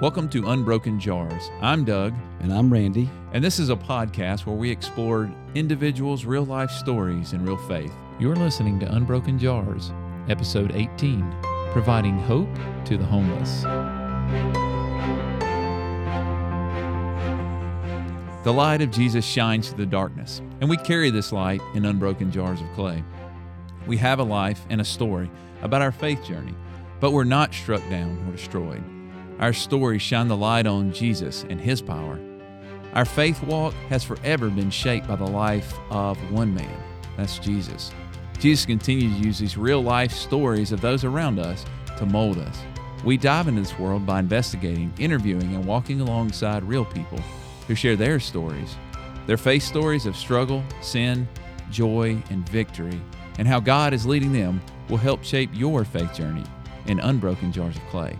Welcome to Unbroken Jars. I'm Doug. And I'm Randy. And this is a podcast where we explore individuals' real-life stories and real faith. You're listening to Unbroken Jars, Episode 18, Providing Hope to the Homeless. The light of Jesus shines through the darkness, and we carry this light in unbroken jars of clay. We have a life and a story about our faith journey, but we're not struck down or destroyed. Our stories shine the light on Jesus and His power. Our faith walk has forever been shaped by the life of one man. That's Jesus. Jesus continues to use these real-life stories of those around us to mold us. We dive into this world by investigating, interviewing, and walking alongside real people who share their stories, their faith stories of struggle, sin, joy, and victory, and how God is leading them will help shape your faith journey in Unbroken Jars of Clay.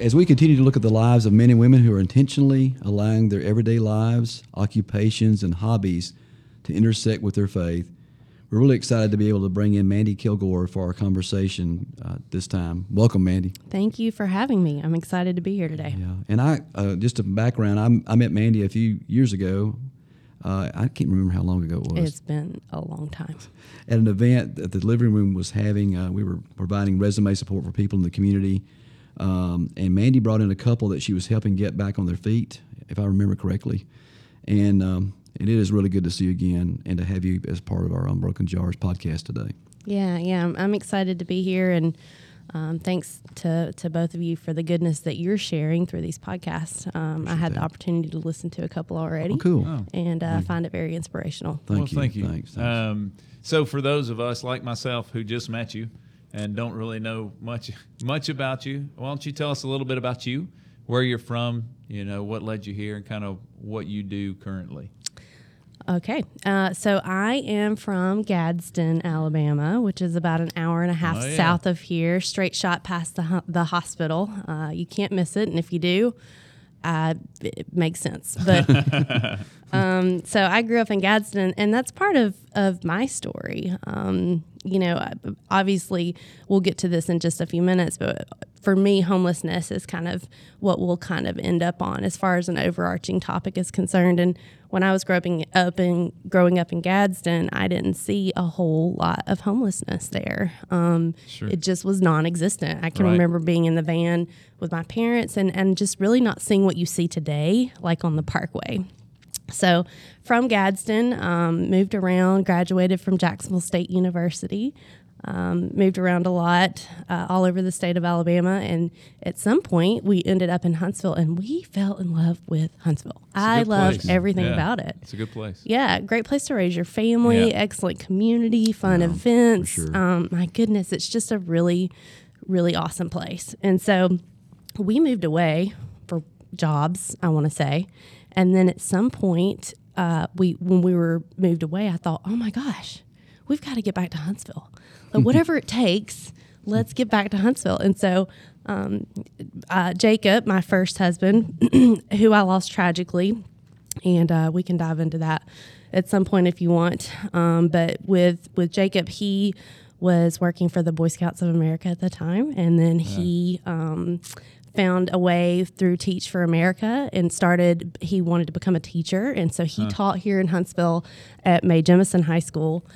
As we continue to look at the lives of men and women who are intentionally allowing their everyday lives, occupations, and hobbies to intersect with their faith, we're really excited to be able to bring in Mandy Kilgore for our conversation this time. Welcome, Mandy. Thank you for having me. I'm excited to be here today. Yeah, and I just a background, I met Mandy a few years ago. I can't remember how long ago it was. It's been a long time. At an event that the Living Room was having, we were providing resume support for people in the community. And Mandy brought in a couple that she was helping get back on their feet, if I remember correctly. And it is really good to see you again and to have you as part of our Unbroken Jars podcast today. Yeah, I'm excited to be here, and thanks to both of you for the goodness that you're sharing through these podcasts. I had the opportunity to listen to a couple already. Oh, cool. Oh. And I find it very inspirational. Thank you. Thanks. So for those of us like myself who just met you, and don't really know much about you, why don't you tell us a little bit about you, where you're from, what led you here, and kind of what you do currently. Okay. So I am from Gadsden, Alabama, which is about an hour and a half south of here, straight shot past the hospital. You can't miss it, and if you do, it makes sense. But so I grew up in Gadsden, and that's part of my story. Obviously we'll get to this in just a few minutes, but for me, homelessness is kind of what we'll kind of end up on as far as an overarching topic is concerned. And when I was growing up in Gadsden, I didn't see a whole lot of homelessness there. Sure. It just was non-existent. I can remember being in the van with my parents and just really not seeing what you see today, like on the parkway. So from Gadsden, moved around, graduated from Jacksonville State University, moved around a lot all over the state of Alabama. And at some point, we ended up in Huntsville, and we fell in love with Huntsville. I loved everything about it. It's a good place. Yeah, great place to raise your family, excellent community, fun events. Sure. My goodness, it's just a really, really awesome place. And so we moved away for jobs, I want to say. And then at some point, when we were moved away, I thought, oh my gosh, we've got to get back to Huntsville. Like, whatever it takes, let's get back to Huntsville. And so Jacob, my first husband, who I lost tragically, and we can dive into that at some point if you want. But with Jacob, he was working for the Boy Scouts of America at the time, and then he... found a way through Teach for America and started, he wanted to become a teacher. And so he taught here in Huntsville at May Jemison High School,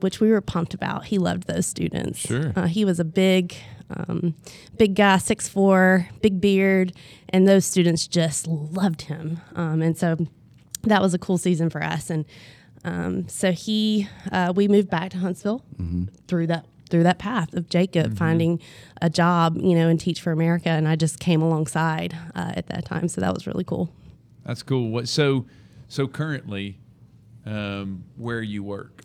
which we were pumped about. He loved those students. Sure. He was a big guy, 6'4", big beard, and those students just loved him. And so that was a cool season for us. And so we moved back to Huntsville through that path of Jacob finding a job, in Teach for America, and I just came alongside at that time, so that was really cool. That's cool. So currently, where you work?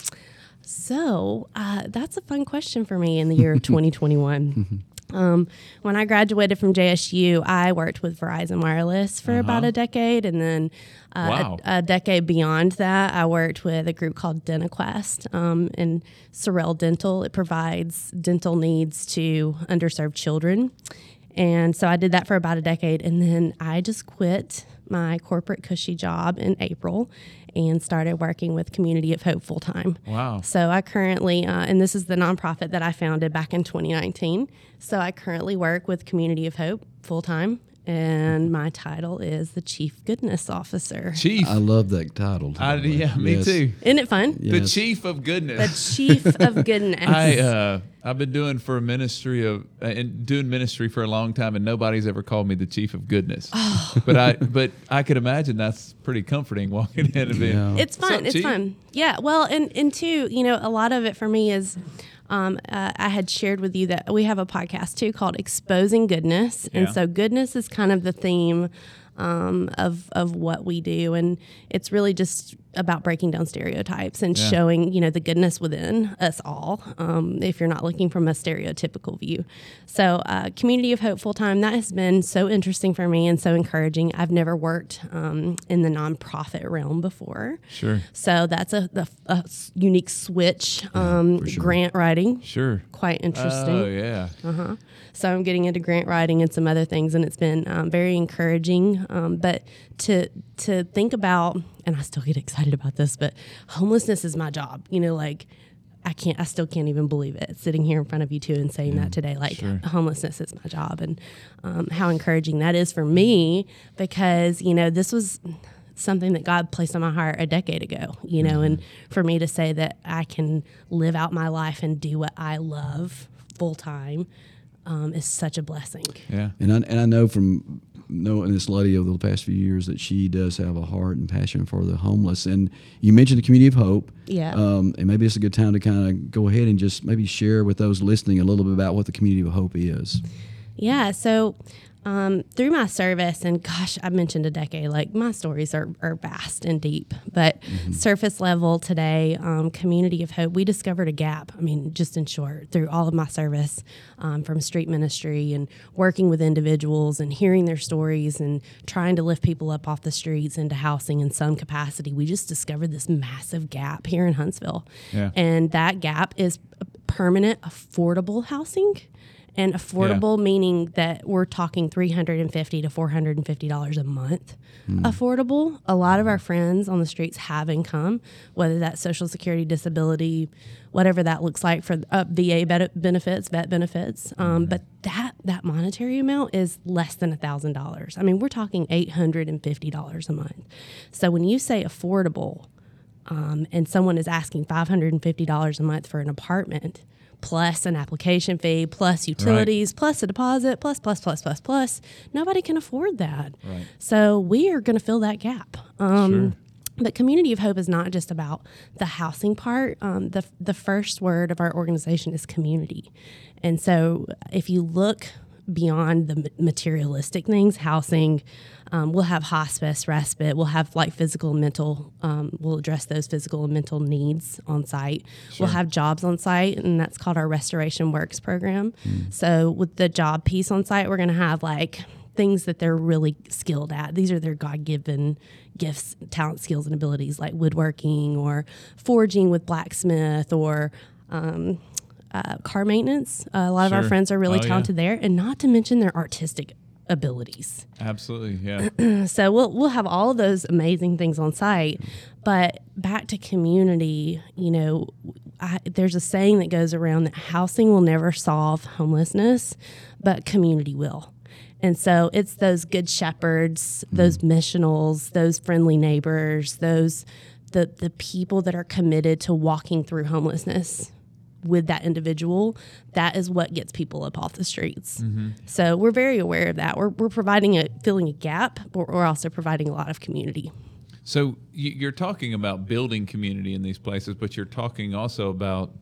So that's a fun question for me in the year of 2021. When I graduated from JSU, I worked with Verizon Wireless for about a decade, and then a decade beyond that, I worked with a group called DentaQuest and Sorrell Dental. It provides dental needs to underserved children, and so I did that for about a decade, and then I just quit my corporate cushy job in April and started working with Community of Hope full-time. Wow. So I currently, and this is the nonprofit that I founded back in 2019, so I currently work with Community of Hope full-time, and my title is the Chief Goodness Officer. Chief. I love that title. Me too. Isn't it fun? Yes. The Chief of Goodness. The Chief of Goodness. I've been doing ministry for a long time, and nobody's ever called me the Chief of Goodness. Oh. But I could imagine that's pretty comforting walking in and being. Yeah. It's fun. It's fun. Yeah. Well, and too, you know, a lot of it for me is I had shared with you that we have a podcast too called Exposing Goodness, and so goodness is kind of the theme of what we do, and it's really just about breaking down stereotypes and showing, you know, the goodness within us all, if you're not looking from a stereotypical view. So Community of Hope full-time, that has been so interesting for me and so encouraging. I've never worked in the nonprofit realm before. Sure. So that's a unique switch, grant writing. Sure. Quite interesting. Oh, yeah. Uh-huh. So I'm getting into grant writing and some other things, and it's been very encouraging. But to think about, and I still get excited about this, but homelessness is my job. You know, like I still can't even believe it, sitting here in front of you two and saying that today, like homelessness is my job, and how encouraging that is for me, because, you know, this was something that God placed on my heart a decade ago, you know, and for me to say that I can live out my life and do what I love full time is such a blessing. Yeah. And I know from knowing this lady over the past few years that she does have a heart and passion for the homeless. And you mentioned the Community of Hope. Yeah. And maybe it's a good time to kind of go ahead and just maybe share with those listening a little bit about what the Community of Hope is. Yeah. So through my service, and gosh, I mentioned a decade, like my stories are vast and deep, but surface level today, Community of Hope, we discovered a gap. I mean, just in short, through all of my service, from street ministry and working with individuals and hearing their stories and trying to lift people up off the streets into housing in some capacity, we just discovered this massive gap here in Huntsville. Yeah. And that gap is permanent, affordable housing. And affordable meaning that we're talking $350 to $450 a month. Affordable. A lot of our friends on the streets have income, whether that's Social Security, disability, whatever that looks like for VA benefits, vet benefits. But that monetary amount is less than $1,000. I mean, we're talking $850 a month. So when you say affordable, and someone is asking $550 a month for an apartment, plus an application fee, plus utilities, plus a deposit, plus. Nobody can afford that. Right. So we are going to fill that gap. Sure. But Community of Hope is not just about the housing part. The first word of our organization is community. And so if you look beyond the materialistic things, housing, we'll have hospice, respite, we'll have like physical and mental, we'll address those physical and mental needs on site. Sure. We'll have jobs on site, and that's called our Restoration Works program. So with the job piece on site, we're going to have like things that they're really skilled at. These are their God-given gifts, talent, skills, and abilities, like woodworking or forging with blacksmith or car maintenance. A lot of our friends are really talented there, and not to mention their artistic abilities. Absolutely, yeah. So we'll have all of those amazing things on site, but back to community, you know, there's a saying that goes around that housing will never solve homelessness, but community will. And so it's those good shepherds, those missionals, those friendly neighbors, the people that are committed to walking through homelessness with that individual, that is what gets people up off the streets. So we're very aware of that. We're providing filling a gap, but we're also providing a lot of community. So you're talking about building community in these places, but you're talking also about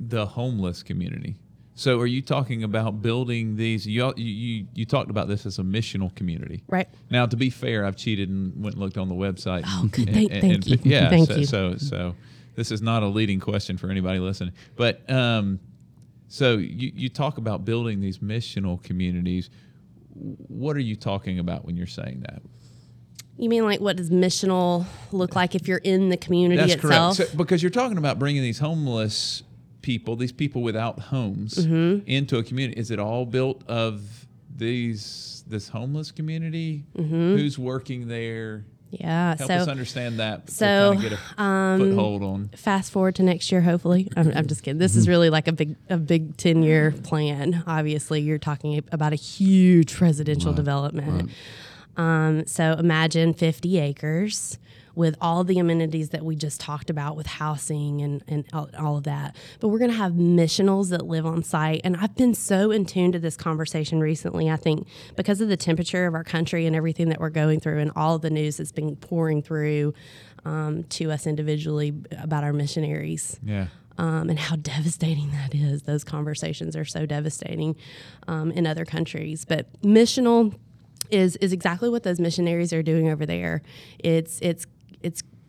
the homeless community. So are you talking about building these, you talked about this as a missional community. Right. Now, to be fair, I've cheated and went and looked on the website. Oh, good. Thank you. Yeah, thank you. So this is not a leading question for anybody listening, but So you talk about building these missional communities. What are you talking about when you're saying that? You mean like what does missional look like if you're in the community itself? That's correct. So, because you're talking about bringing these homeless people, these people without homes, mm-hmm. into a community. Is it all built of this homeless community? Mm-hmm. Who's working there? Yeah. Help us understand that. So kind of get a foothold on. Fast forward to next year, hopefully. I'm just kidding. This is really like a big 10-year plan. Obviously, you're talking about a huge residential development. Right. So imagine 50 acres with all the amenities that we just talked about with housing and all of that. But we're going to have missionals that live on site. And I've been so in tune to this conversation recently, I think, because of the temperature of our country and everything that we're going through and all of the news that's been pouring through to us individually about our missionaries. Yeah. And how devastating that is. Those conversations are so devastating in other countries. But missional is exactly what those missionaries are doing over there. It's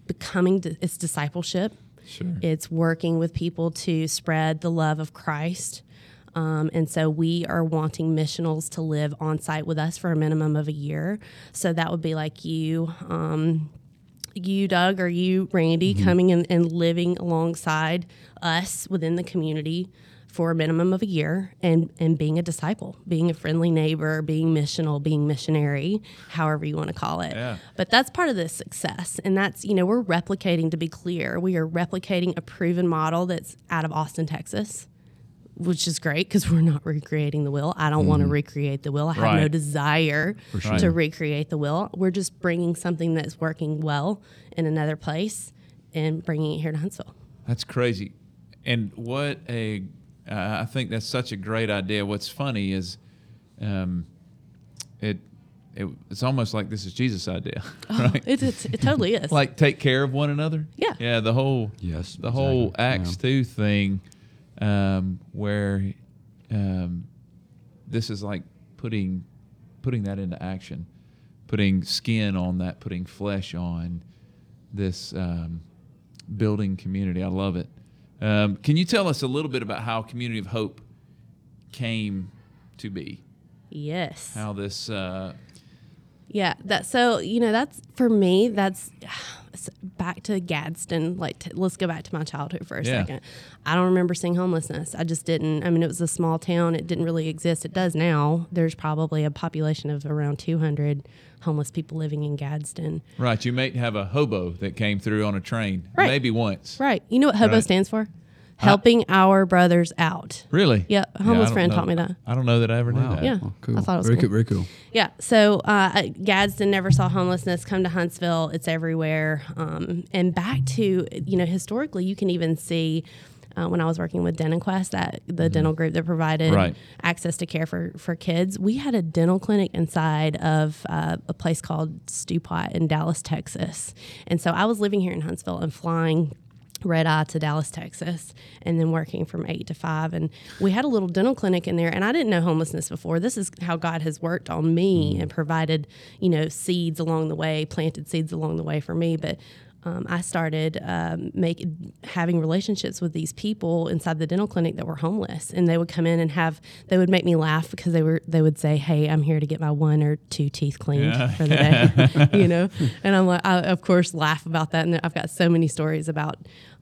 becoming, it's discipleship. Sure. It's working with people to spread the love of Christ. And so we are wanting missionals to live on site with us for a minimum of a year. So that would be like you, Doug, or you, Randy, mm-hmm. coming in and living alongside us within the community for a minimum of a year and being a disciple, being a friendly neighbor, being missional, being missionary, however you want to call it. Yeah. But that's part of the success. And that's, we're replicating, to be clear, we are replicating a proven model that's out of Austin, Texas, which is great because we're not recreating the wheel. I don't want to recreate the wheel. I have no desire to recreate the wheel. We're just bringing something that's working well in another place and bringing it here to Huntsville. That's crazy. And what a... I think that's such a great idea. What's funny is it's almost like this is Jesus' idea. Right? It totally is. Like take care of one another? Yeah. Yeah, the whole Acts 2 thing where this is like putting that into action, putting skin on that, putting flesh on this building community. I love it. Can you tell us a little bit about how Community of Hope came to be? Yes. How this... that's, for me, that's back to Gadsden. Like, let's go back to my childhood for a second. I don't remember seeing homelessness. I just didn't. I mean, it was a small town. It didn't really exist. It does now. There's probably a population of around 200 homeless people living in Gadsden. Right. You might have a hobo that came through on a train. Right. Maybe once. Right. You know what hobo stands for? Helping our brothers out. Really? Yep. A homeless friend taught me that. I don't know that I ever knew that. Yeah. Oh, cool. I thought it was cool. Very cool. Yeah. So Gadsden never saw homelessness. Come to Huntsville. It's everywhere. And back to, historically, you can even see when I was working with DentaQuest at the dental group that provided access to care for kids, we had a dental clinic inside of a place called Stew Pot in Dallas, Texas. And so I was living here in Huntsville and flying red eye to Dallas, Texas, and then working from 8 to 5. And we had a little dental clinic in there, and I didn't know homelessness before. This is how God has worked on me and provided, seeds along the way, planted seeds along the way for me. But I started having relationships with these people inside the dental clinic that were homeless, and they would come in and they would make me laugh because they would say, "Hey, I'm here to get my 1 or 2 teeth cleaned for the day," And I'm like, I of course laugh about that, and I've got so many stories about,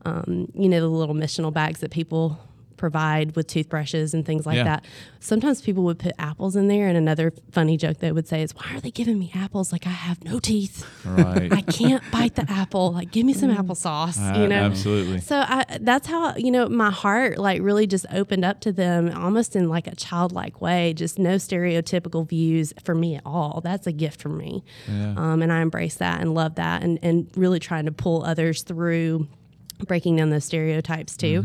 the little missional bags that people provide with toothbrushes and things like that. Sometimes people would put apples in there, and another funny joke they would say is, "Why are they giving me apples? Like I have no teeth. Right. I can't bite the apple. Like give me some applesauce." Absolutely. So that's how my heart like really just opened up to them, almost in like a childlike way. Just no stereotypical views for me at all. That's a gift for me, and I embrace that and love that, and really trying to pull others through. Breaking down those stereotypes too.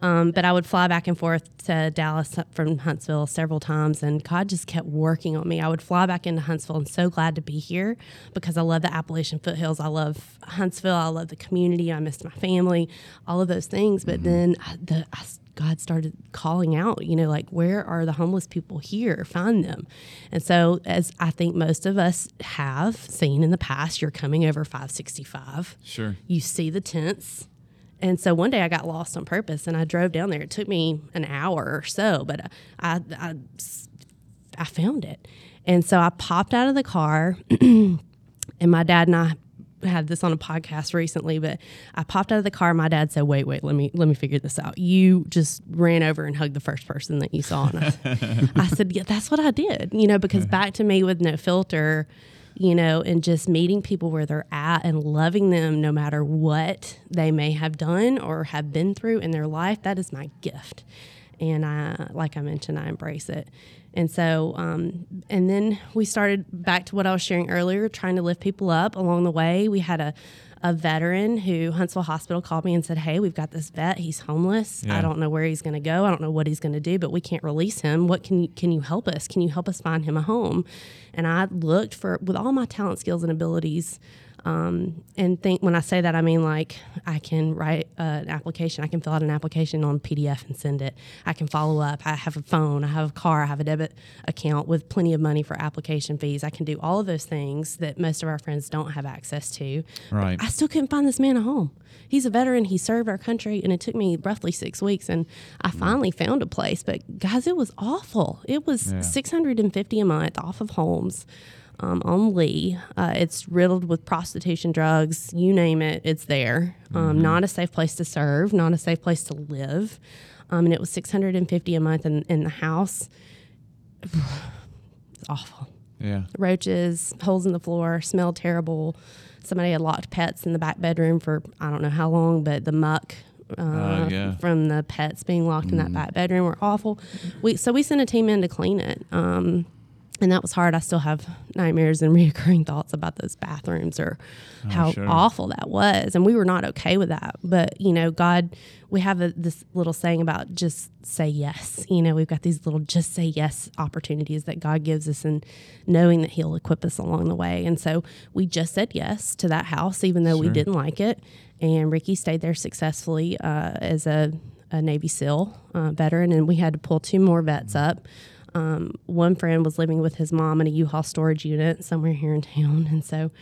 Mm-hmm. But I would fly back and forth to Dallas from Huntsville several times, and God just kept working on me. I would fly back into Huntsville, and so glad to be here because I love the Appalachian foothills. I love Huntsville. I love the community. I missed my family, all of those things. But then God started calling out, like, where are the homeless people here? Find them. And so, as I think most of us have seen in the past, you're coming over 565. Sure. You see the tents. And so one day I got lost on purpose and I drove down there. It took me an hour or so, but I found it. And so I popped out of the car and my dad and I had this on a podcast recently, but I popped out of the car. My dad said, wait, let me figure this out. You just ran over and hugged the first person that you saw. And I said, yeah, that's what I did, because back to me with no filter, and just meeting people where they're at and loving them no matter what they may have done or have been through in their life. That is my gift. And like I mentioned, I embrace it. And so, and then we started back to what I was sharing earlier, trying to lift people up along the way. We had a veteran who Huntsville Hospital called me and said, hey, we've got this vet. He's homeless. Yeah. I don't know where he's going to go. I don't know what he's going to do, but we can't release him. What can you help us? Can you help us find him a home? And I looked for, with all my talent, skills, and abilities, and think when I say that, I mean, like, I can write an application. I can fill out an application on PDF and send it. I can follow up. I have a phone. I have a car. I have a debit account with plenty of money for application fees. I can do all of those things that most of our friends don't have access to. Right. But I still couldn't find this man a home. He's a veteran. He served our country, and it took me roughly 6 weeks, and I finally found a place. But, guys, it was awful. It was $650 a month off of homes. On Lee. It's riddled with prostitution, drugs, you name it, it's there. Not a safe place to serve, not a safe place to live. And it was $650 a month in the house. It's awful. Yeah. Roaches, holes in the floor, smelled terrible. Somebody had locked pets in the back bedroom for I don't know how long, but the muck from the pets being locked in that back bedroom were awful. So we sent a team in to clean it. And that was hard. I still have nightmares and recurring thoughts about those bathrooms or how awful that was. And we were not okay with that. But, God, we have this little saying about just say yes. We've got these little just say yes opportunities that God gives us and knowing that he'll equip us along the way. And so we just said yes to that house, even though we didn't like it. And Ricky stayed there successfully as a Navy SEAL veteran. And we had to pull two more vets up. One friend was living with his mom in a U-Haul storage unit somewhere here in town. And so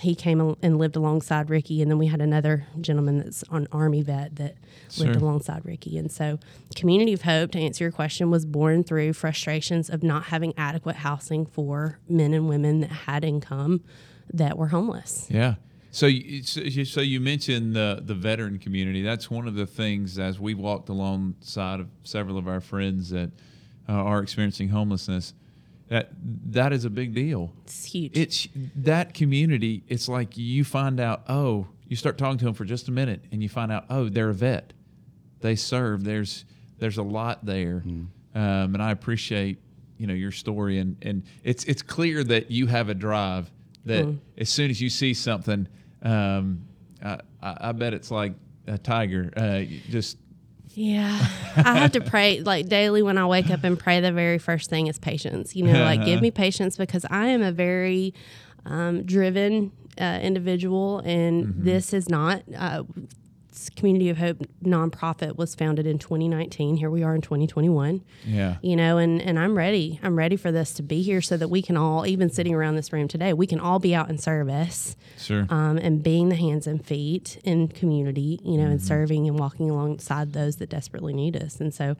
he came and lived alongside Ricky. And then we had another gentleman that's an Army vet that lived alongside Ricky. And so Community of Hope, to answer your question, was born through frustrations of not having adequate housing for men and women that had income that were homeless. Yeah. So you mentioned the veteran community. That's one of the things as we walked alongside of several of our friends that are experiencing homelessness, that is a big deal. It's huge. It's that community. It's like you find out, you start talking to them for just a minute, and you find out, they're a vet. They serve. There's a lot there, and I appreciate your story, and it's clear that you have a drive that as soon as you see something, I bet it's like a tiger, just. Yeah, I have to pray like daily when I wake up and pray. The very first thing is patience. Give me patience because I am a very driven individual, and this is not. Community of Hope nonprofit was founded in 2019. Here we are in 2021. Yeah, and I'm ready. I'm ready for this to be here so that we can all, even sitting around this room today, we can all be out in service. Sure. And being the hands and feet in community, and serving and walking alongside those that desperately need us. And so,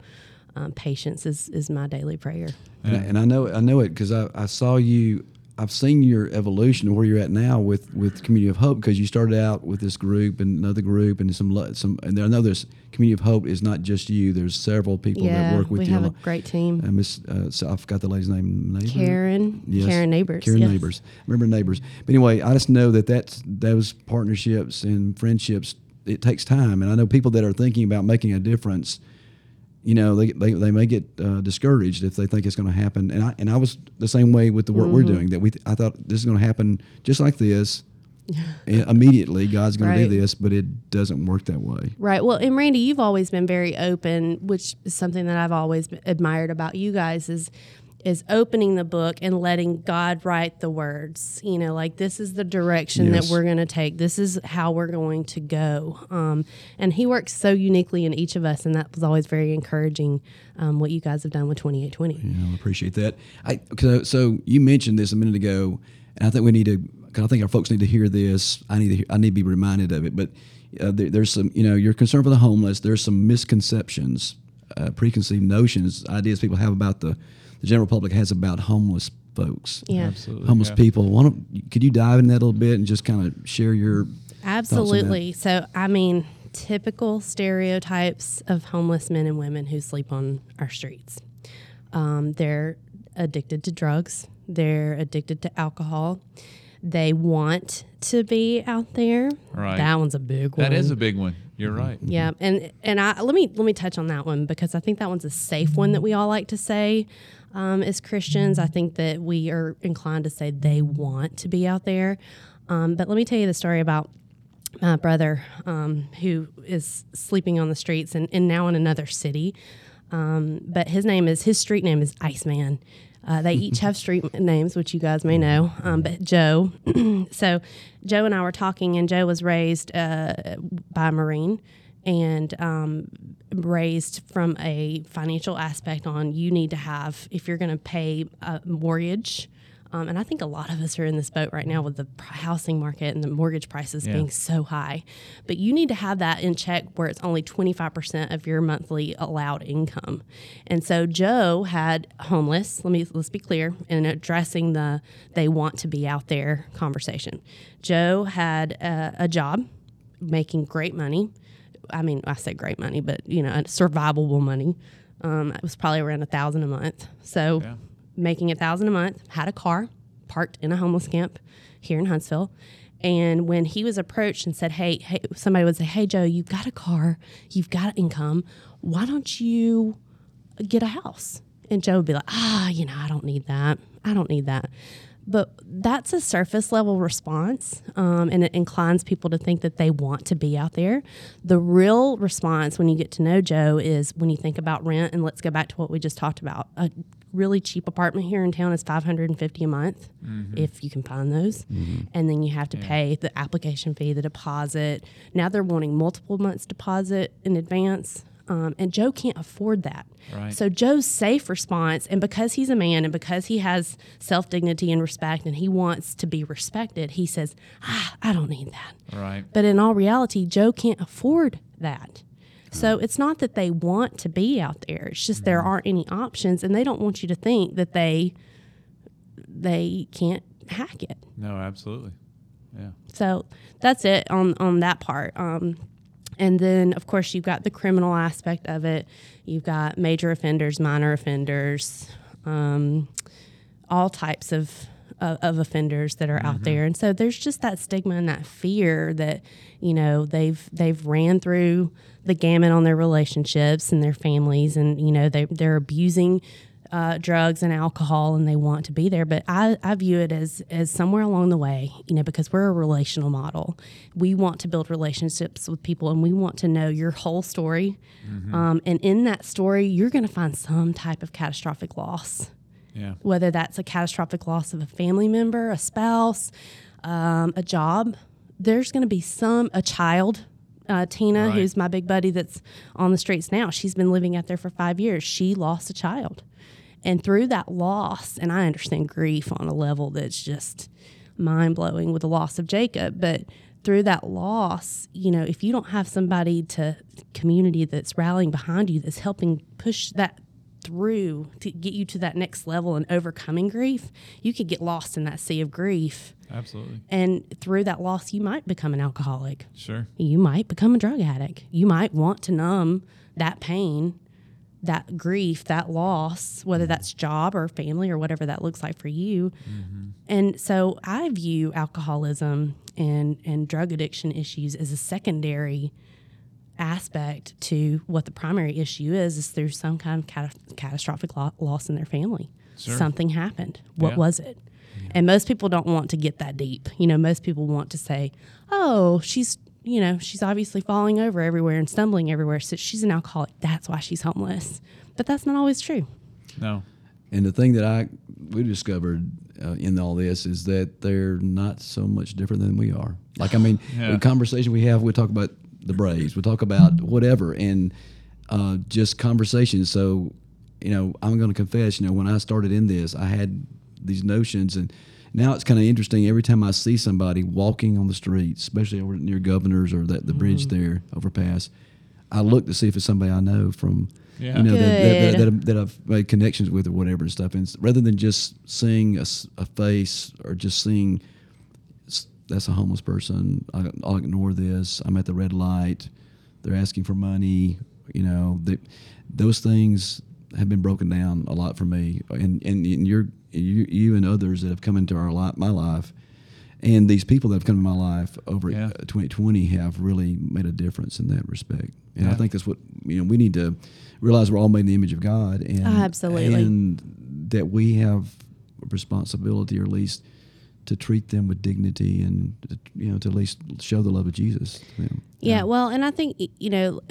patience is my daily prayer. And I know it because I saw you. I've seen your evolution where you're at now with Community of Hope because you started out with this group and another group and some and I know there's Community of Hope is not just you. There's several people that work with you. Yeah, we have a great team. So I forgot the lady's name. Neighbor? Karen. Yes. Karen Neighbors. Karen Neighbors. I remember Neighbors. But anyway, I just know that those partnerships and friendships, it takes time. And I know people that are thinking about making a difference, they may get discouraged if they think it's going to happen. And I was the same way with the work we're doing, that I thought this is going to happen just like this. Immediately, God's going to do this, but it doesn't work that way. Right. Well, and Randy, you've always been very open, which is something that I've always admired about you guys is opening the book and letting God write the words, this is the direction that we're going to take. This is how we're going to go. And he works so uniquely in each of us. And that was always very encouraging, what you guys have done with 2820. Yeah, I appreciate that. So you mentioned this a minute ago, and I think we need to because I think our folks need to hear this. I need to be reminded of it. But there's some, you're concerned for the homeless. There's some misconceptions, preconceived notions, ideas people have about the general public has about homeless folks. Yeah, absolutely. Homeless people. Could you dive into that a little bit and just kind of share your absolutely thoughts on that? So, typical stereotypes of homeless men and women who sleep on our streets. They're addicted to drugs. They're addicted to alcohol. They want to be out there. Right. That one's a big one. That is a big one. You're right. Yeah, and I let me touch on that one because I think that one's a safe one that we all like to say as Christians. I think that we are inclined to say they want to be out there. But let me tell you the story about my brother who is sleeping on the streets and now in another city. But his street name is Iceman. They each have street names, which you guys may know. But Joe, so Joe and I were talking, and Joe was raised by a Marine and raised from a financial aspect on you need to have, if you're going to pay a mortgage, and I think a lot of us are in this boat right now with the housing market and the mortgage prices being so high. But you need to have that in check where it's only 25% of your monthly allowed income. And so Joe had homeless, let's be clear, in addressing the they want to be out there conversation. Joe had a job making great money. I say great money, but, survivable money. It was probably around $1,000 a month. So... yeah. Making $1,000 a month, had a car parked in a homeless camp here in Huntsville. And when he was approached and said, hey, somebody would say, hey, Joe, you've got a car, you've got income. Why don't you get a house? And Joe would be like, I don't need that. I don't need that. But that's a surface level response, and it inclines people to think that they want to be out there. The real response when you get to know Joe is when you think about rent, and let's go back to what we just talked about. A really cheap apartment here in town is $550 a month, if you can find those. Mm-hmm. And then you have to pay the application fee, the deposit. Now they're wanting multiple months deposit in advance. And Joe can't afford that. Right. So Joe's safe response, and because he's a man and because he has self-dignity and respect and he wants to be respected, he says, I don't need that. Right. But in all reality, Joe can't afford that. So it's not that they want to be out there. It's just there aren't any options, and they don't want you to think that they can't hack it. No, absolutely. Yeah. So that's it on that part. And then, of course, you've got the criminal aspect of it. You've got major offenders, minor offenders, all types of offenders that are out there. And so there's just that stigma and that fear that, they've ran through the gamut on their relationships and their families, and, they're abusing drugs and alcohol, and they want to be there. But I view it as somewhere along the way, because we're a relational model. We want to build relationships with people, and we want to know your whole story. And in that story, you're going to find some type of catastrophic loss. Yeah. Whether that's a catastrophic loss of a family member, a spouse, a job, there's going to be a child. Tina, who's my big buddy that's on the streets now, she's been living out there for 5 years. She lost a child. And through that loss, and I understand grief on a level that's just mind-blowing with the loss of Jacob, but through that loss, if you don't have somebody to community that's rallying behind you, that's helping push that through to get you to that next level and overcoming grief, you could get lost in that sea of grief. Absolutely. And through that loss, you might become an alcoholic. Sure. You might become a drug addict. You might want to numb that pain, that grief, that loss, whether that's job or family or whatever that looks like for you. And so I view alcoholism and drug addiction issues as a secondary aspect to what the primary issue is through some kind of catastrophic loss in their family. Sure. Something happened. What was it? Yeah. And most people don't want to get that deep. Most people want to say, oh, she's obviously falling over everywhere and stumbling everywhere, so she's an alcoholic. That's why she's homeless. But that's not always true. No. And the thing that we discovered in all this is that they're not so much different than we are. The conversation we have, we talk about the Braves, we talk about whatever, and just conversations. So, I'm going to confess, when I started in this, I had these notions, and now it's kind of interesting. Every time I see somebody walking on the streets, especially over near Governor's or that the bridge there, overpass, I look to see if it's somebody I know from, you know, that I've made connections with or whatever and stuff. And rather than just seeing a face or just seeing that's a homeless person, I'll ignore this. I'm at the red light. They're asking for money. You know, those things have been broken down a lot for me, and you and others that have come into my life, and these people that have come into my life over 2020 have really made a difference in that respect. And I think that's what we need to realize: we're all made in the image of God, and absolutely, and that we have a responsibility, or at least to treat them with dignity, and to at least show the love of Jesus. Well, and I think so.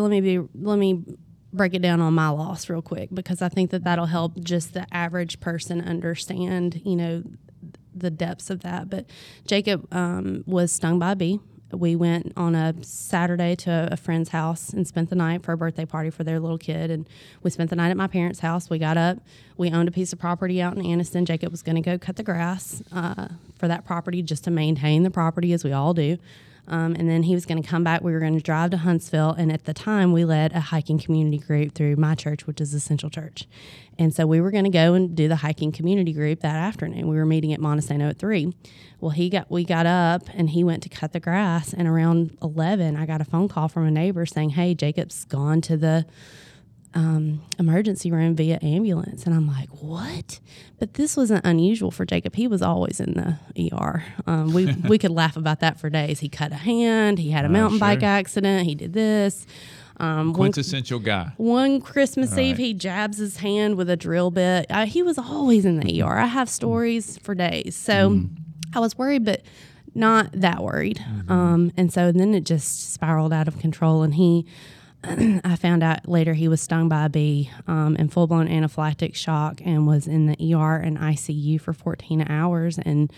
Let me break it down on my loss real quick, because I think that'll help just the average person understand, the depths of that. But Jacob was stung by a bee. We went on a Saturday to a friend's house and spent the night for a birthday party for their little kid. And we spent the night at my parents' house. We got up. We owned a piece of property out in Aniston. Jacob was going to go cut the grass for that property, just to maintain the property, as we all do. And then he was going to come back. We were going to drive to Huntsville. And at the time, we led a hiking community group through my church, which is Essential Church. And so we were going to go and do the hiking community group that afternoon. We were meeting at Montesano at 3:00. Well, we got up, and he went to cut the grass. And around 11, I got a phone call from a neighbor saying, "Hey, Jacob's gone to the emergency room via ambulance." And I'm like, "What?" But this wasn't unusual for Jacob. He was always in the ER. We could laugh about that for days. He cut a hand. He had a mountain bike accident. He did this. Quintessential guy. One Christmas Eve, he jabs his hand with a drill bit. He was always in the ER. I have stories for days. So I was worried, but not that worried. And so then it just spiraled out of control, and I found out later he was stung by a bee in full-blown anaphylactic shock, and was in the ER and ICU for 14 hours. And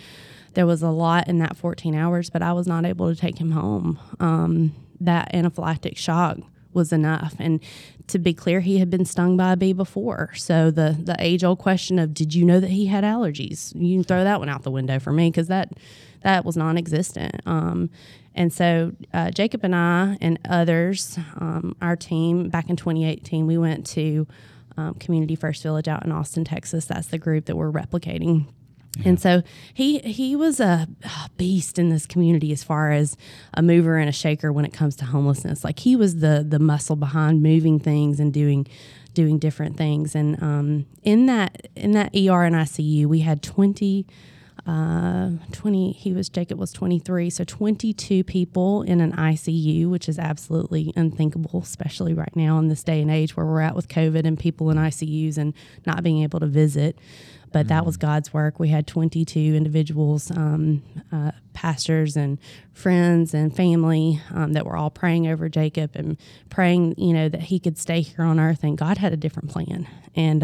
there was a lot in that 14 hours, but I was not able to take him home. That anaphylactic shock was enough. And to be clear, he had been stung by a bee before. So the age-old question of, did you know that he had allergies? You can throw that one out the window for me, because that was non-existent. And so Jacob and I and others, our team, back in 2018, we went to Community First Village out in Austin, Texas. That's the group that we're replicating. Yeah. And so he was a beast in this community as far as a mover and a shaker when it comes to homelessness. Like, he was the muscle behind moving things and doing different things. And in that ER and ICU, we had 20, Jacob was 23, so 22 people in an ICU, which is absolutely unthinkable, especially right now in this day and age where we're at with COVID and people in ICUs and not being able to visit. But that was God's work. We had 22 individuals, pastors and friends and family that were all praying over Jacob and praying, that he could stay here on earth. And God had a different plan. And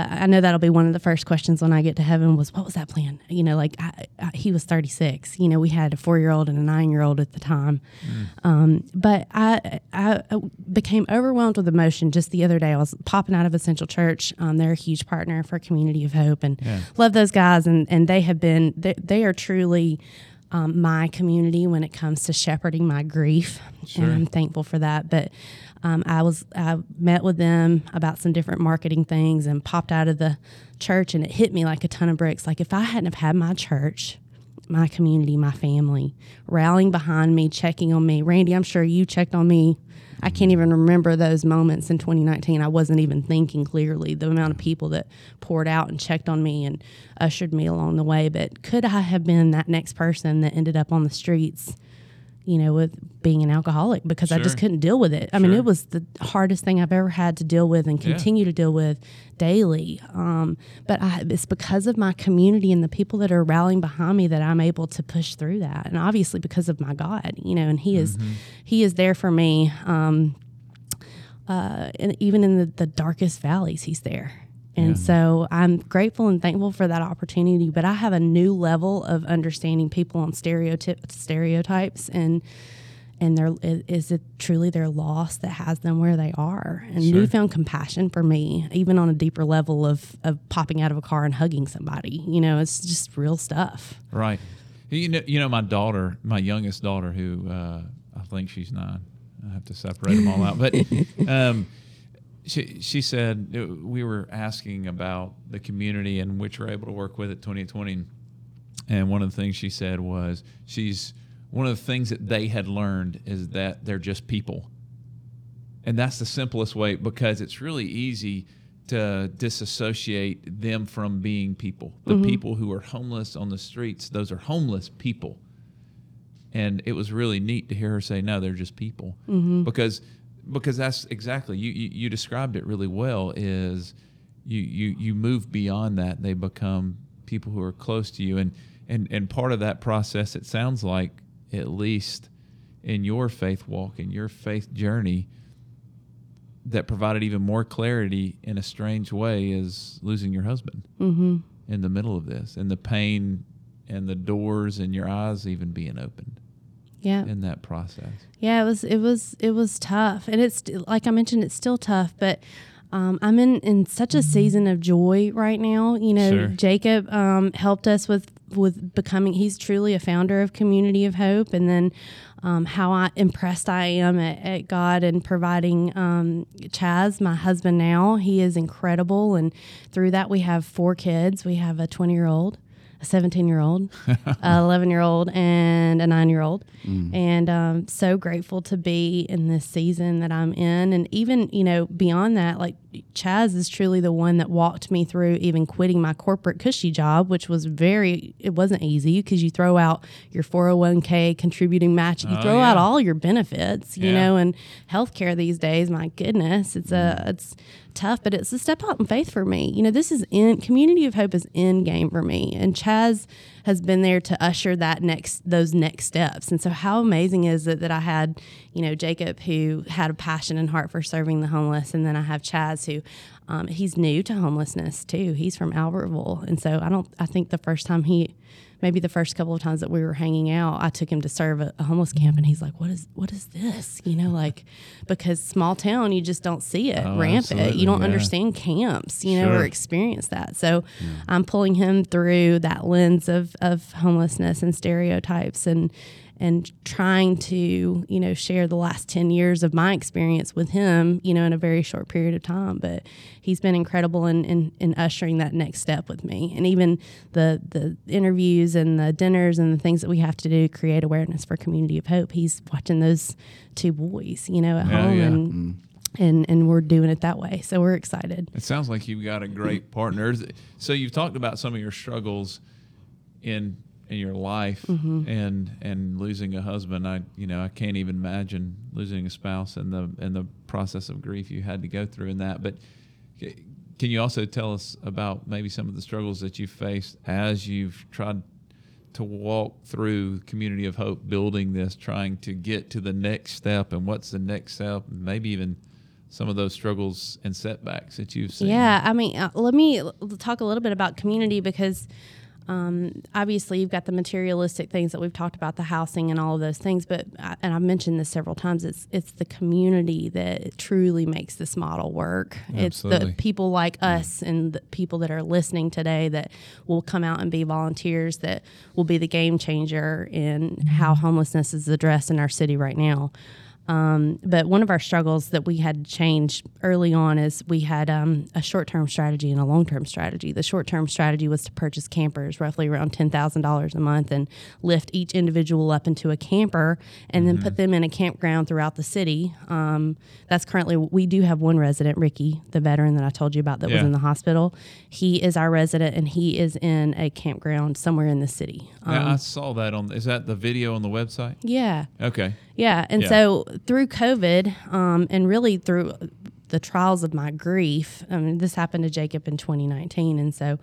I know that'll be one of the first questions when I get to heaven was, what was that plan? He was 36. We had a 4-year-old and a 9-year-old at the time. But I became overwhelmed with emotion just the other day. I was popping out of Essential Church. They're a huge partner for Community of Hope, and love those guys. And they have been, they are truly my community when it comes to shepherding my grief. Sure. And I'm thankful for that. But I met with them about some different marketing things and popped out of the church, and it hit me like a ton of bricks. Like, if I hadn't have had my church, my community, my family rallying behind me, checking on me. Randy, I'm sure you checked on me. I can't even remember those moments in 2019. I wasn't even thinking clearly, the amount of people that poured out and checked on me and ushered me along the way. But could I have been that next person that ended up on the streets, with being an alcoholic, because I just couldn't deal with it. I mean, it was the hardest thing I've ever had to deal with and continue to deal with daily. But it's because of my community and the people that are rallying behind me that I'm able to push through that. And obviously because of my God, and he is there for me. And even in the darkest valleys, he's there. And so I'm grateful and thankful for that opportunity, but I have a new level of understanding people on stereotypes and and is it truly their loss that has them where they are? And newfound compassion for me, even on a deeper level of popping out of a car and hugging somebody. You know, it's just real stuff. Right. You know, my daughter, my youngest daughter, who I think she's 9. I have to separate them all out. But she said, we were asking about the community and which we're able to work with at 2820. And one of the things she said was one of the things that they had learned is that they're just people. And that's the simplest way, because it's really easy to disassociate them from being people. The mm-hmm. people who are homeless on the streets, those are homeless people. And it was really neat to hear her say, no, they're just people. Mm-hmm. Because that's exactly, you described it really well, is you move beyond that. They become people who are close to you. And part of that process, it sounds like, at least in your faith walk, in your faith journey, that provided even more clarity in a strange way, is losing your husband mm-hmm. in the middle of this, and the pain and the doors in your eyes even being opened. Yeah. In that process. Yeah, it was tough. And it's, like I mentioned, it's still tough, but I'm in such a season of joy right now. You know, sure. Jacob helped us with becoming, he's truly a founder of Community of Hope, and then how impressed I am at God and providing Chaz, my husband now. He is incredible, and through that we have 4 kids. We have a 20-year-old, a 17-year-old, an 11-year-old, and a 9-year-old. Mm. And so grateful to be in this season that I'm in. And even, you know, beyond that, like Chaz is truly the one that walked me through even quitting my corporate cushy job, which was it wasn't easy, because you throw out your 401k contributing match. You throw out all your benefits, you know, and healthcare these days, my goodness, it's tough, but it's a step out in faith for me. You know, this is Community of Hope is end game for me. And Chaz has been there to usher that those next steps. And so how amazing is it that I had, you know, Jacob, who had a passion and heart for serving the homeless. And then I have Chaz, who he's new to homelessness too. He's from Albertville. And so I think the first time maybe the first couple of times that we were hanging out, I took him to serve a homeless camp, and he's like, what is this? You know, like, because small town, you just don't see it rampant. You don't understand camps, you know, or experience that. So I'm pulling him through that lens of homelessness and stereotypes and trying to, you know, share the last 10 years of my experience with him, you know, in a very short period of time. But he's been incredible in ushering that next step with me. And even the interviews and the dinners and the things that we have to do, create awareness for Community of Hope. He's watching those 2 boys, you know, at home. Yeah. And we're doing it that way. So we're excited. It sounds like you've got a great partner. So you've talked about some of your struggles in your life mm-hmm. and losing a husband. I can't even imagine losing a spouse and the process of grief you had to go through in that. But can you also tell us about maybe some of the struggles that you've faced as you've tried to walk through Community of Hope, building this, trying to get to the next step, and what's the next step, and maybe even some of those struggles and setbacks that you've seen? Yeah, I mean, let me talk a little bit about community, because obviously you've got the materialistic things that we've talked about, the housing and all of those things, and I've mentioned this several times, it's the community that truly makes this model work. Absolutely. It's the people like us and the people that are listening today that will come out and be volunteers that will be the game changer in how homelessness is addressed in our city right now. But one of our struggles that we had to change early on is we had a short-term strategy and a long-term strategy. The short-term strategy was to purchase campers, roughly around $10,000 a month, and lift each individual up into a camper and mm-hmm. then put them in a campground throughout the city. That's currently, we do have one resident, Ricky, the veteran that I told you about that was in the hospital. He is our resident, and he is in a campground somewhere in the city. I saw that is that the video on the website? Yeah. Okay. Yeah, and so through COVID and really through the trials of my grief, this happened to Jacob in 2019, and so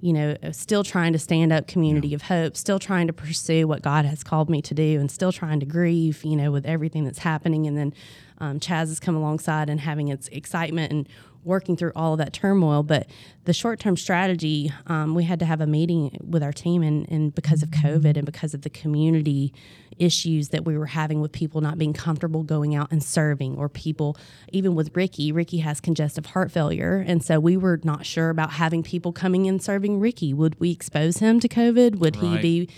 you know, still trying to stand up Community of Hope, still trying to pursue what God has called me to do, and still trying to grieve, you know, with everything that's happening. And then Chaz has come alongside and having its excitement and working through all of that turmoil. But the short-term strategy, we had to have a meeting with our team, and because of COVID and because of the community issues that we were having with people not being comfortable going out and serving, or people, even with Ricky has congestive heart failure, and so we were not sure about having people coming in serving Ricky. Would we expose him to COVID? Would he be,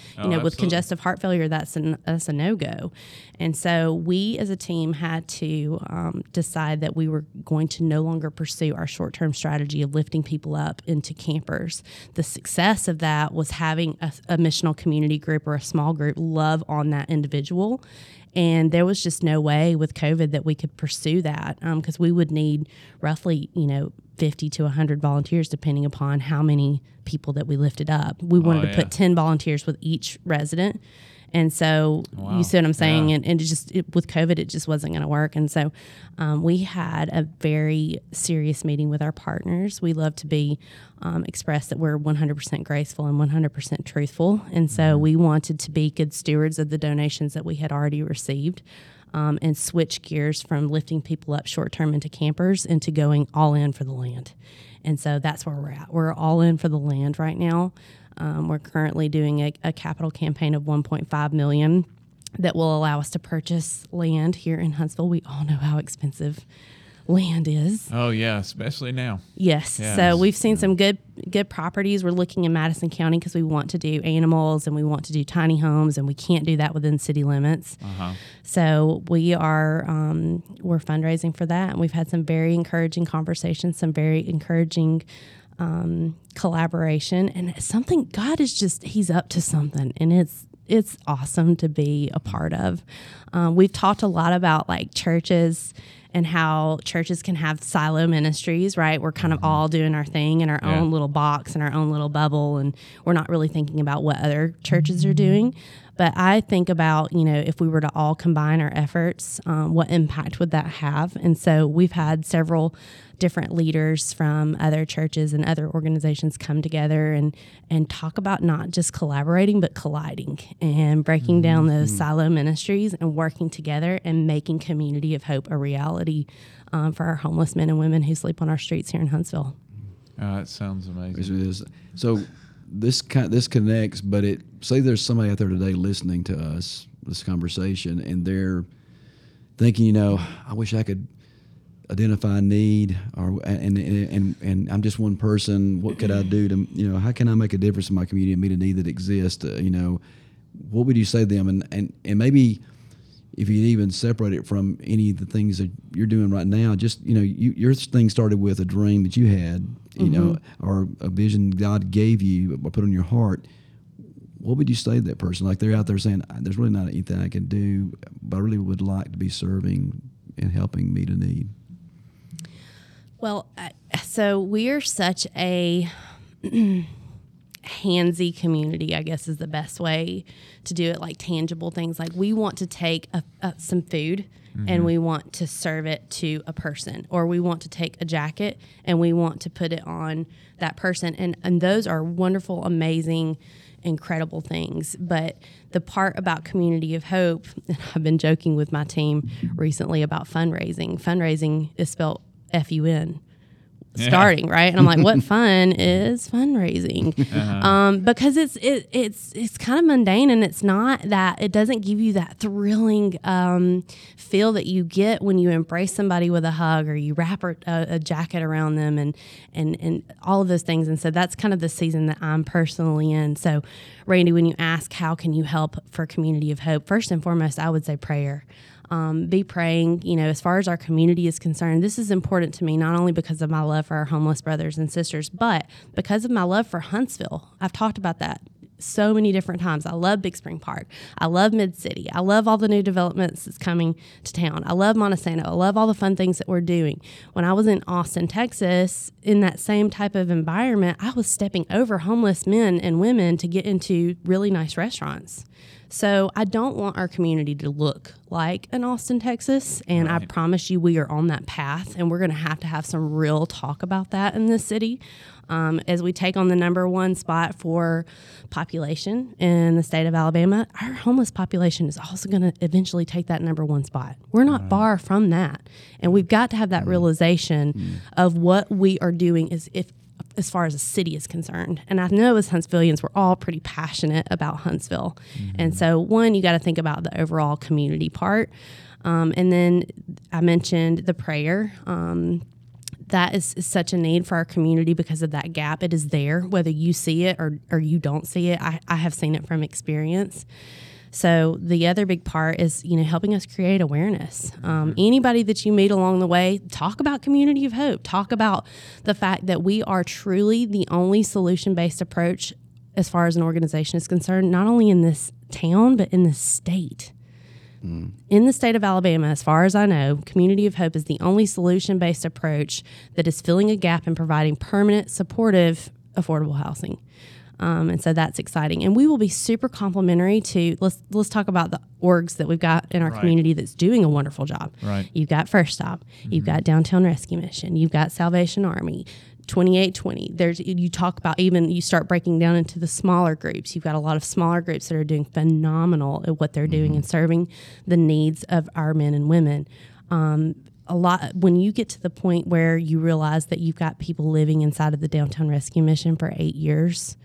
with congestive heart failure, that's a no-go. And so we as a team had to decide that we were going to no longer pursue our short-term strategy of lifting people up into campers. The success of that was having a missional community group or a small group love on that individual, and there was just no way with COVID that we could pursue that, because we would need roughly 50 to 100 volunteers, depending upon how many people that we lifted up. We wanted to put 10 volunteers with each resident. And so you see what I'm saying? Yeah. And with COVID, it just wasn't going to work. And so we had a very serious meeting with our partners. We love to be expressed that we're 100% graceful and 100% truthful. And so we wanted to be good stewards of the donations that we had already received, and switch gears from lifting people up short-term into campers into going all in for the land. And so that's where we're at. We're all in for the land right now. We're currently doing a capital campaign of $1.5 million that will allow us to purchase land here in Huntsville. We all know how expensive land is. Oh, yeah, especially now. Yes. So we've seen some good properties. We're looking in Madison County because we want to do animals and we want to do tiny homes, and we can't do that within city limits. So we are we're fundraising for that, and we've had some very encouraging conversations, some very encouraging collaboration, and something God is he's up to something, and it's awesome to be a part of. We've talked a lot about like churches and how churches can have silo ministries, right? We're kind of all doing our thing in our own little box and our own little bubble, and we're not really thinking about what other churches are doing. But I think about, if we were to all combine our efforts, what impact would that have? And so we've had several different leaders from other churches and other organizations come together and talk about not just collaborating, but colliding and breaking down those silo ministries and working together and making Community of Hope a reality for our homeless men and women who sleep on our streets here in Huntsville. Oh, that sounds amazing. So this connects, but say there's somebody out there today listening to us, this conversation, and they're thinking, I wish I could identify need, or and I'm just one person. What could I do to, how can I make a difference in my community and meet a need that exists? What would you say to them? And maybe if you even separate it from any of the things that you're doing right now, just, your thing started with a dream that you had, or a vision God gave you or put on your heart. What would you say to that person? Like they're out there saying, there's really not anything I can do, but I really would like to be serving and helping meet a need. Well, so we are such a handsy community, I guess is the best way to do it, like tangible things. Like we want to take some food and we want to serve it to a person, or we want to take a jacket and we want to put it on that person. And those are wonderful, amazing, incredible things. But the part about Community of Hope, and I've been joking with my team recently about fundraising. Fundraising is spelled F-U-N. Starting right, and I'm like, what fun is fundraising? Because it's kind of mundane, and it's not that it doesn't give you that thrilling feel that you get when you embrace somebody with a hug, or you wrap a jacket around them, and all of those things. And so that's kind of the season that I'm personally in. So, Randy, when you ask how can you help for Community of Hope, first and foremost, I would say prayer. Be praying, as far as our community is concerned. This is important to me, not only because of my love for our homeless brothers and sisters, but because of my love for Huntsville. I've talked about that so many different times. I love Big Spring Park. I love Mid-City. I love all the new developments that's coming to town. I love Montesano. I love all the fun things that we're doing. When I was in Austin, Texas, in that same type of environment, I was stepping over homeless men and women to get into really nice restaurants. So I don't want our community to look like an Austin, Texas, and right. I promise you we are on that path, and we're going to have some real talk about that in this city as we take on the number one spot for population in the state of Alabama. Our homeless population is also going to eventually take that number one spot. We're not far from that, and we've got to have that realization of what we are doing is as far as the city is concerned. And I know as Huntsvillians, we're all pretty passionate about Huntsville. Mm-hmm. And so one, you got to think about the overall community part. And then I mentioned the prayer. That is such a need for our community because of that gap. It is there, whether you see it or you don't see it. I have seen it from experience. So the other big part is, helping us create awareness. Anybody that you meet along the way, talk about Community of Hope. Talk about the fact that we are truly the only solution-based approach as far as an organization is concerned, not only in this town, but in this state. In the state of Alabama, as far as I know, Community of Hope is the only solution-based approach that is filling a gap and providing permanent, supportive, affordable housing. And so that's exciting. And we will be super complimentary to, let's talk about the orgs that we've got in our right. community that's doing a wonderful job. Right. You've got First Stop. Mm-hmm. You've got Downtown Rescue Mission. You've got Salvation Army, 2820. You talk about even, you start breaking down into the smaller groups. You've got a lot of smaller groups that are doing phenomenal at what they're mm-hmm. doing and serving the needs of our men and women. A lot, when you get to the point where you realize that you've got people living inside of the Downtown Rescue Mission for 8 years,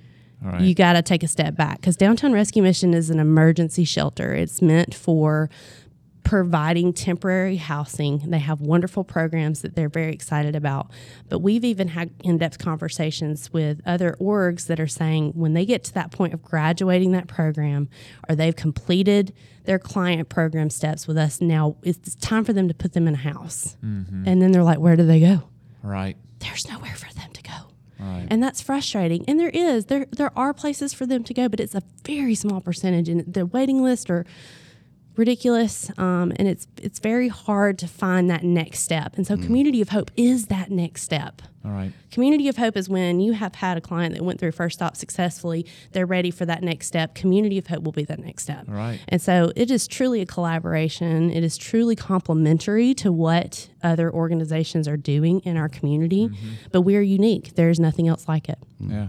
right. you got to take a step back, because Downtown Rescue Mission is an emergency shelter. It's meant for providing temporary housing. They have wonderful programs that they're very excited about. But we've even had in-depth conversations with other orgs that are saying when they get to that point of graduating that program, or they've completed their client program steps with us, now it's time for them to put them in a house. Mm-hmm. And then they're like, where do they go? Right. There's nowhere for them to go. Right. And that's frustrating. And there are places for them to go, but it's a very small percentage, and the waiting lists are ridiculous. And it's very hard to find that next step. And so Community of Hope is that next step. All right. Community of Hope is when you have had a client that went through First Stop successfully, they're ready for that next step. Community of Hope will be that next step. All right. And so it is truly a collaboration. It is truly complementary to what other organizations are doing in our community, mm-hmm. but we are unique. There is nothing else like it. Yeah.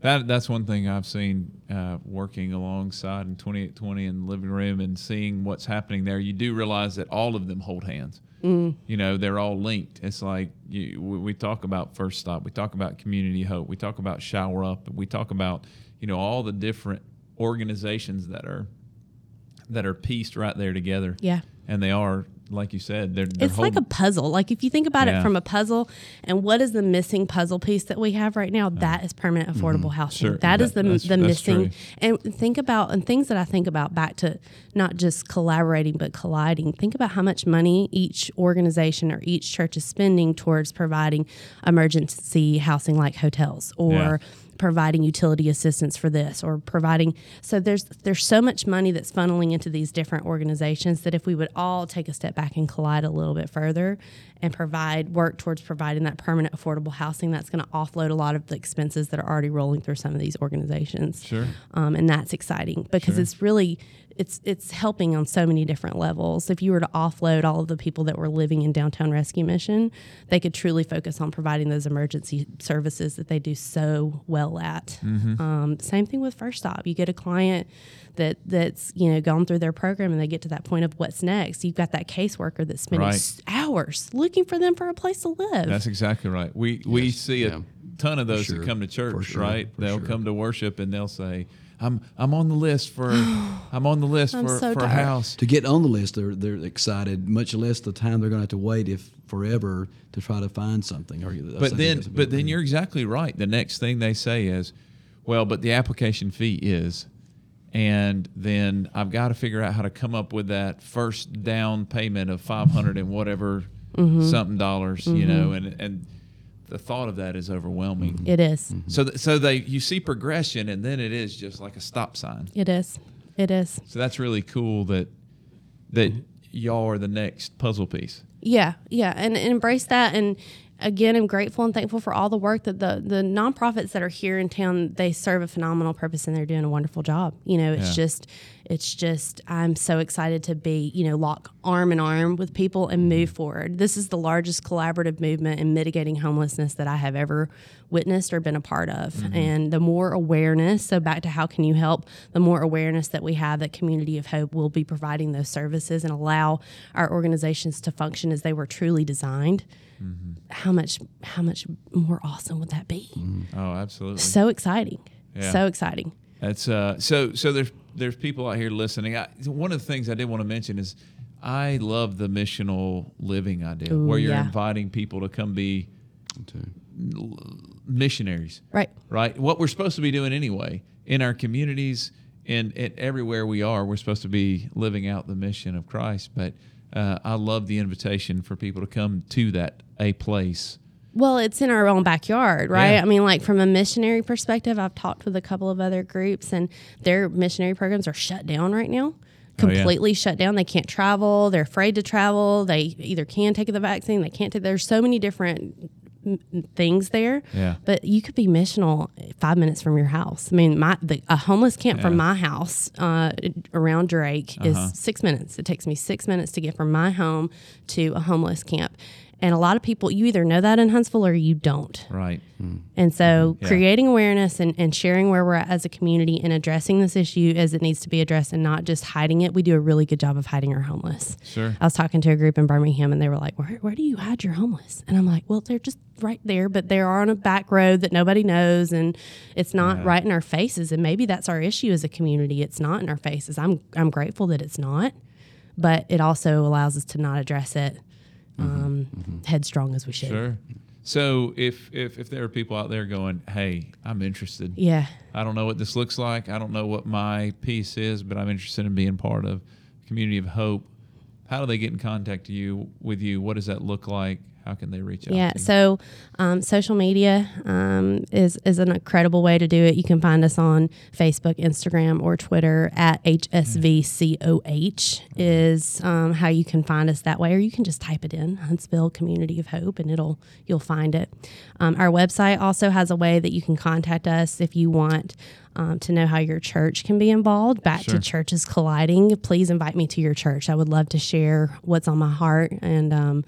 That's one thing I've seen working alongside in 2820 in the living room and seeing what's happening there. You do realize that all of them hold hands. Mm. They're all linked. It's like we talk about First Stop. We talk about Community Hope. We talk about Shower Up. We talk about, all the different organizations that are pieced right there together. Yeah. And they are, like you said, it's like a puzzle. Like if you think about it from a puzzle, and what is the missing puzzle piece that we have right now? That is permanent affordable housing. Sure. That's missing. True. And things that I think about back to not just collaborating but colliding. Think about how much money each organization or each church is spending towards providing emergency housing like hotels or providing utility assistance for this or providing. So there's so much money that's funneling into these different organizations that if we would all take a step back and collide a little bit further and work towards providing that permanent affordable housing, that's going to offload a lot of the expenses that are already rolling through some of these organizations. Sure. And that's exciting because it's really, it's helping on so many different levels. If you were to offload all of the people that were living in Downtown Rescue Mission, they could truly focus on providing those emergency services that they do so well at. Mm-hmm. Same thing with First Stop. You get a client that's gone through their program and they get to that point of what's next. You've got that caseworker that's spending hours looking for them for a place to live. That's exactly right. We see a ton of those that come to church, right? They'll come to worship and they'll say, I'm on the list for a house. To get on the list, they're excited. Much less the time they're going to have to wait forever to try to find something. But then you're exactly right. The next thing they say is, well, but the application fee is, and then I've got to figure out how to come up with that first down payment of 500 and whatever something dollars, and. The thought of that is overwhelming. It is. Mm-hmm. So you see progression, and then it is just like a stop sign. It is. So that's really cool that y'all are the next puzzle piece. Yeah, and embrace that. And again, I'm grateful and thankful for all the work that the nonprofits that are here in town. They serve a phenomenal purpose, and they're doing a wonderful job. It's just It's just, I'm so excited to be, lock arm in arm with people and move forward. This is the largest collaborative movement in mitigating homelessness that I have ever witnessed or been a part of. Mm-hmm. And the more awareness, so back to how can you help, the more awareness that we have that Community of Hope will be providing those services and allow our organizations to function as they were truly designed. Mm-hmm. How much more awesome would that be? Mm-hmm. Oh, absolutely. So exciting. Yeah. So exciting. That's so there's people out here listening. One of the things I did want to mention is I love the missional living idea. Ooh, where you're inviting people to come be missionaries. Right. What we're supposed to be doing anyway in our communities and everywhere we are, we're supposed to be living out the mission of Christ. But I love the invitation for people to come to a place. Well, it's in our own backyard, right? Yeah. I mean, like from a missionary perspective, I've talked with a couple of other groups and their missionary programs are shut down right now, completely shut down. They can't travel. They're afraid to travel. They either can take the vaccine. They can't take, there's so many different things there, but you could be missional 5 minutes from your house. I mean, a homeless camp from my house around Drake is 6 minutes. It takes me 6 minutes to get from my home to a homeless camp. And a lot of people, you either know that in Huntsville or you don't. Right. Mm. And so creating awareness and sharing where we're at as a community and addressing this issue as it needs to be addressed and not just hiding it. We do a really good job of hiding our homeless. Sure. I was talking to a group in Birmingham and they were like, where do you hide your homeless? And I'm like, well, they're just right there, but they're on a back road that nobody knows and it's not right in our faces. And maybe that's our issue as a community. It's not in our faces. I'm grateful that it's not, but it also allows us to not address it. Headstrong as we should. Sure. So if there are people out there going, hey, I'm interested. Yeah. I don't know what this looks like. I don't know what my piece is, but I'm interested in being part of Community of Hope. How do they get in contact with you? What does that look like? How can they reach out? Yeah, so social media is an incredible way to do it. You can find us on Facebook, Instagram, or Twitter at HSVCOH is how you can find us that way, or you can just type it in, Huntsville Community of Hope, and you'll find it. Our website also has a way that you can contact us if you want to know how your church can be involved. Back to churches colliding, please invite me to your church. I would love to share what's on my heart and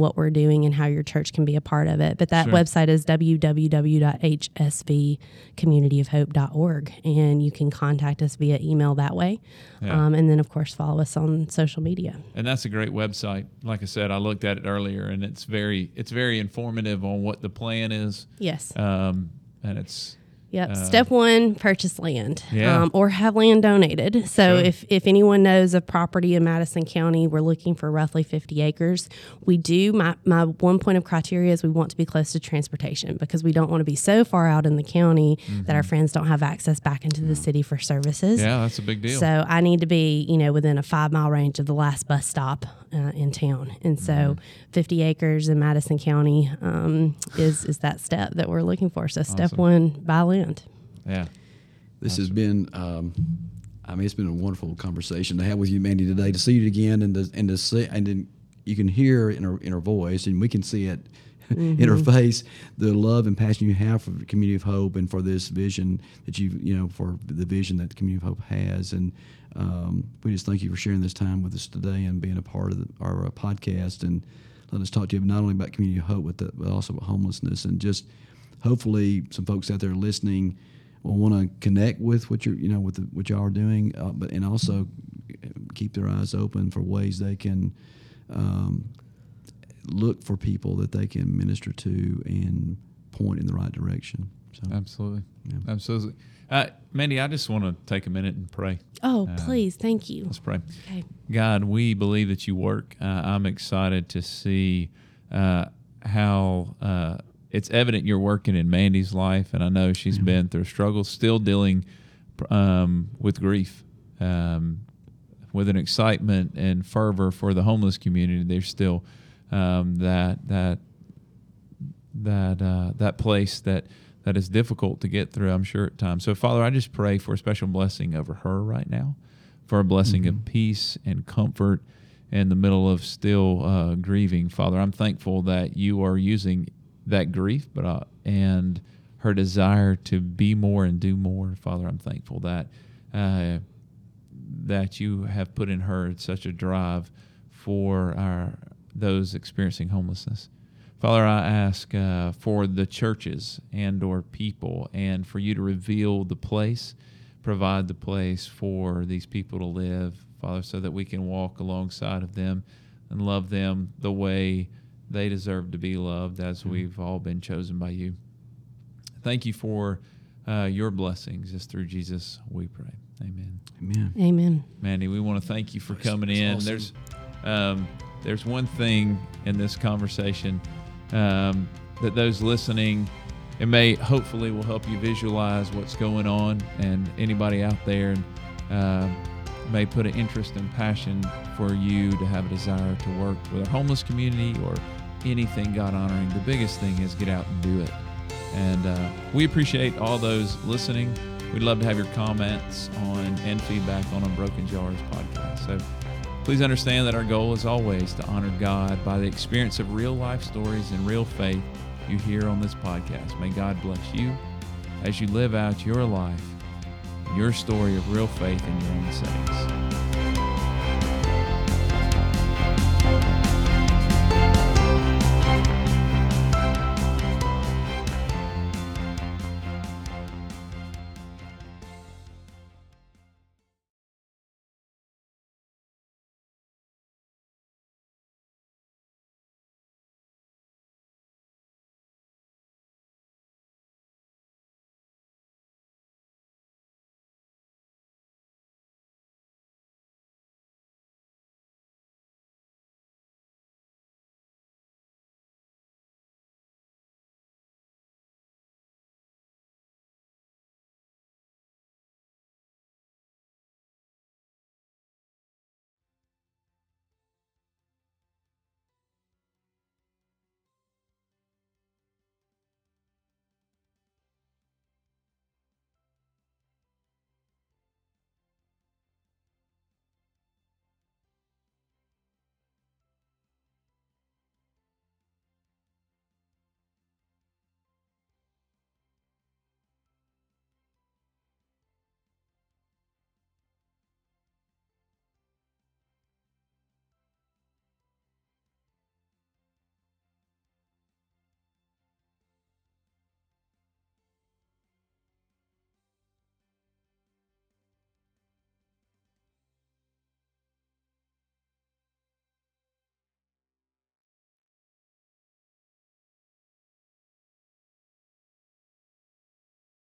what we're doing and how your church can be a part of it. But that website is www.hsvcommunityofhope.org, and you can contact us via email that way. Yeah. And then, of course, follow us on social media. And that's a great website. Like I said, I looked at it earlier, and it's very informative on what the plan is. Yes. And it's... Yep. Step one, purchase land or have land donated. So if anyone knows of property in Madison County, we're looking for roughly 50 acres. We do. My one point of criteria is we want to be close to transportation because we don't want to be so far out in the county that our friends don't have access back into the city for services. Yeah, that's a big deal. So I need to be, within a 5 mile range of the last bus stop in town. And so 50 acres in Madison County is that step that we're looking for. So step one, buy land. Yeah. This has been, it's been a wonderful conversation to have with you, Mandy, today, to see you again and to see, and then you can hear in her voice and we can see it in her face, the love and passion you have for the Community of Hope and for this vision that for the vision that the Community of Hope has. And we just thank you for sharing this time with us today and being a part of our podcast and let us talk to you not only about Community of Hope, but also about homelessness and just, hopefully, some folks out there listening will want to connect with what what y'all are doing, but also keep their eyes open for ways they can look for people that they can minister to and point in the right direction. So, absolutely, absolutely. Mandy, I just want to take a minute and pray. Oh, please, thank you. Let's pray. Okay. God, we believe that you work. I'm excited to see how. It's evident you're working in Mandy's life, and I know she's been through struggles, still dealing with grief, with an excitement and fervor for the homeless community. There's still that place that is difficult to get through, I'm sure, at times. So, Father, I just pray for a special blessing over her right now, for a blessing of peace and comfort in the middle of still grieving. Father, I'm thankful that you are using that grief, but and her desire to be more and do more. Father, I'm thankful that that you have put in her such a drive for those experiencing homelessness. Father, I ask for the churches and or people, and for you to reveal the place, provide the place for these people to live, Father, so that we can walk alongside of them and love them the way they deserve to be loved, as we've all been chosen by you. Thank you for your blessings. It's through Jesus we pray. Amen. Amen. Amen. Mandy, we want to thank you for coming in. Awesome. There's one thing in this conversation that those listening, it may hopefully will help you visualize what's going on, and anybody out there may put an interest and passion for you to have a desire to work with a homeless community or anything God honoring. The biggest thing is get out and do it. And we appreciate all those listening. We'd love to have your comments on and feedback on Unbroken Jars podcast. So please understand that our goal is always to honor God by the experience of real life stories and real faith you hear on this podcast. May God bless you as you live out your life, your story of real faith in your own settings.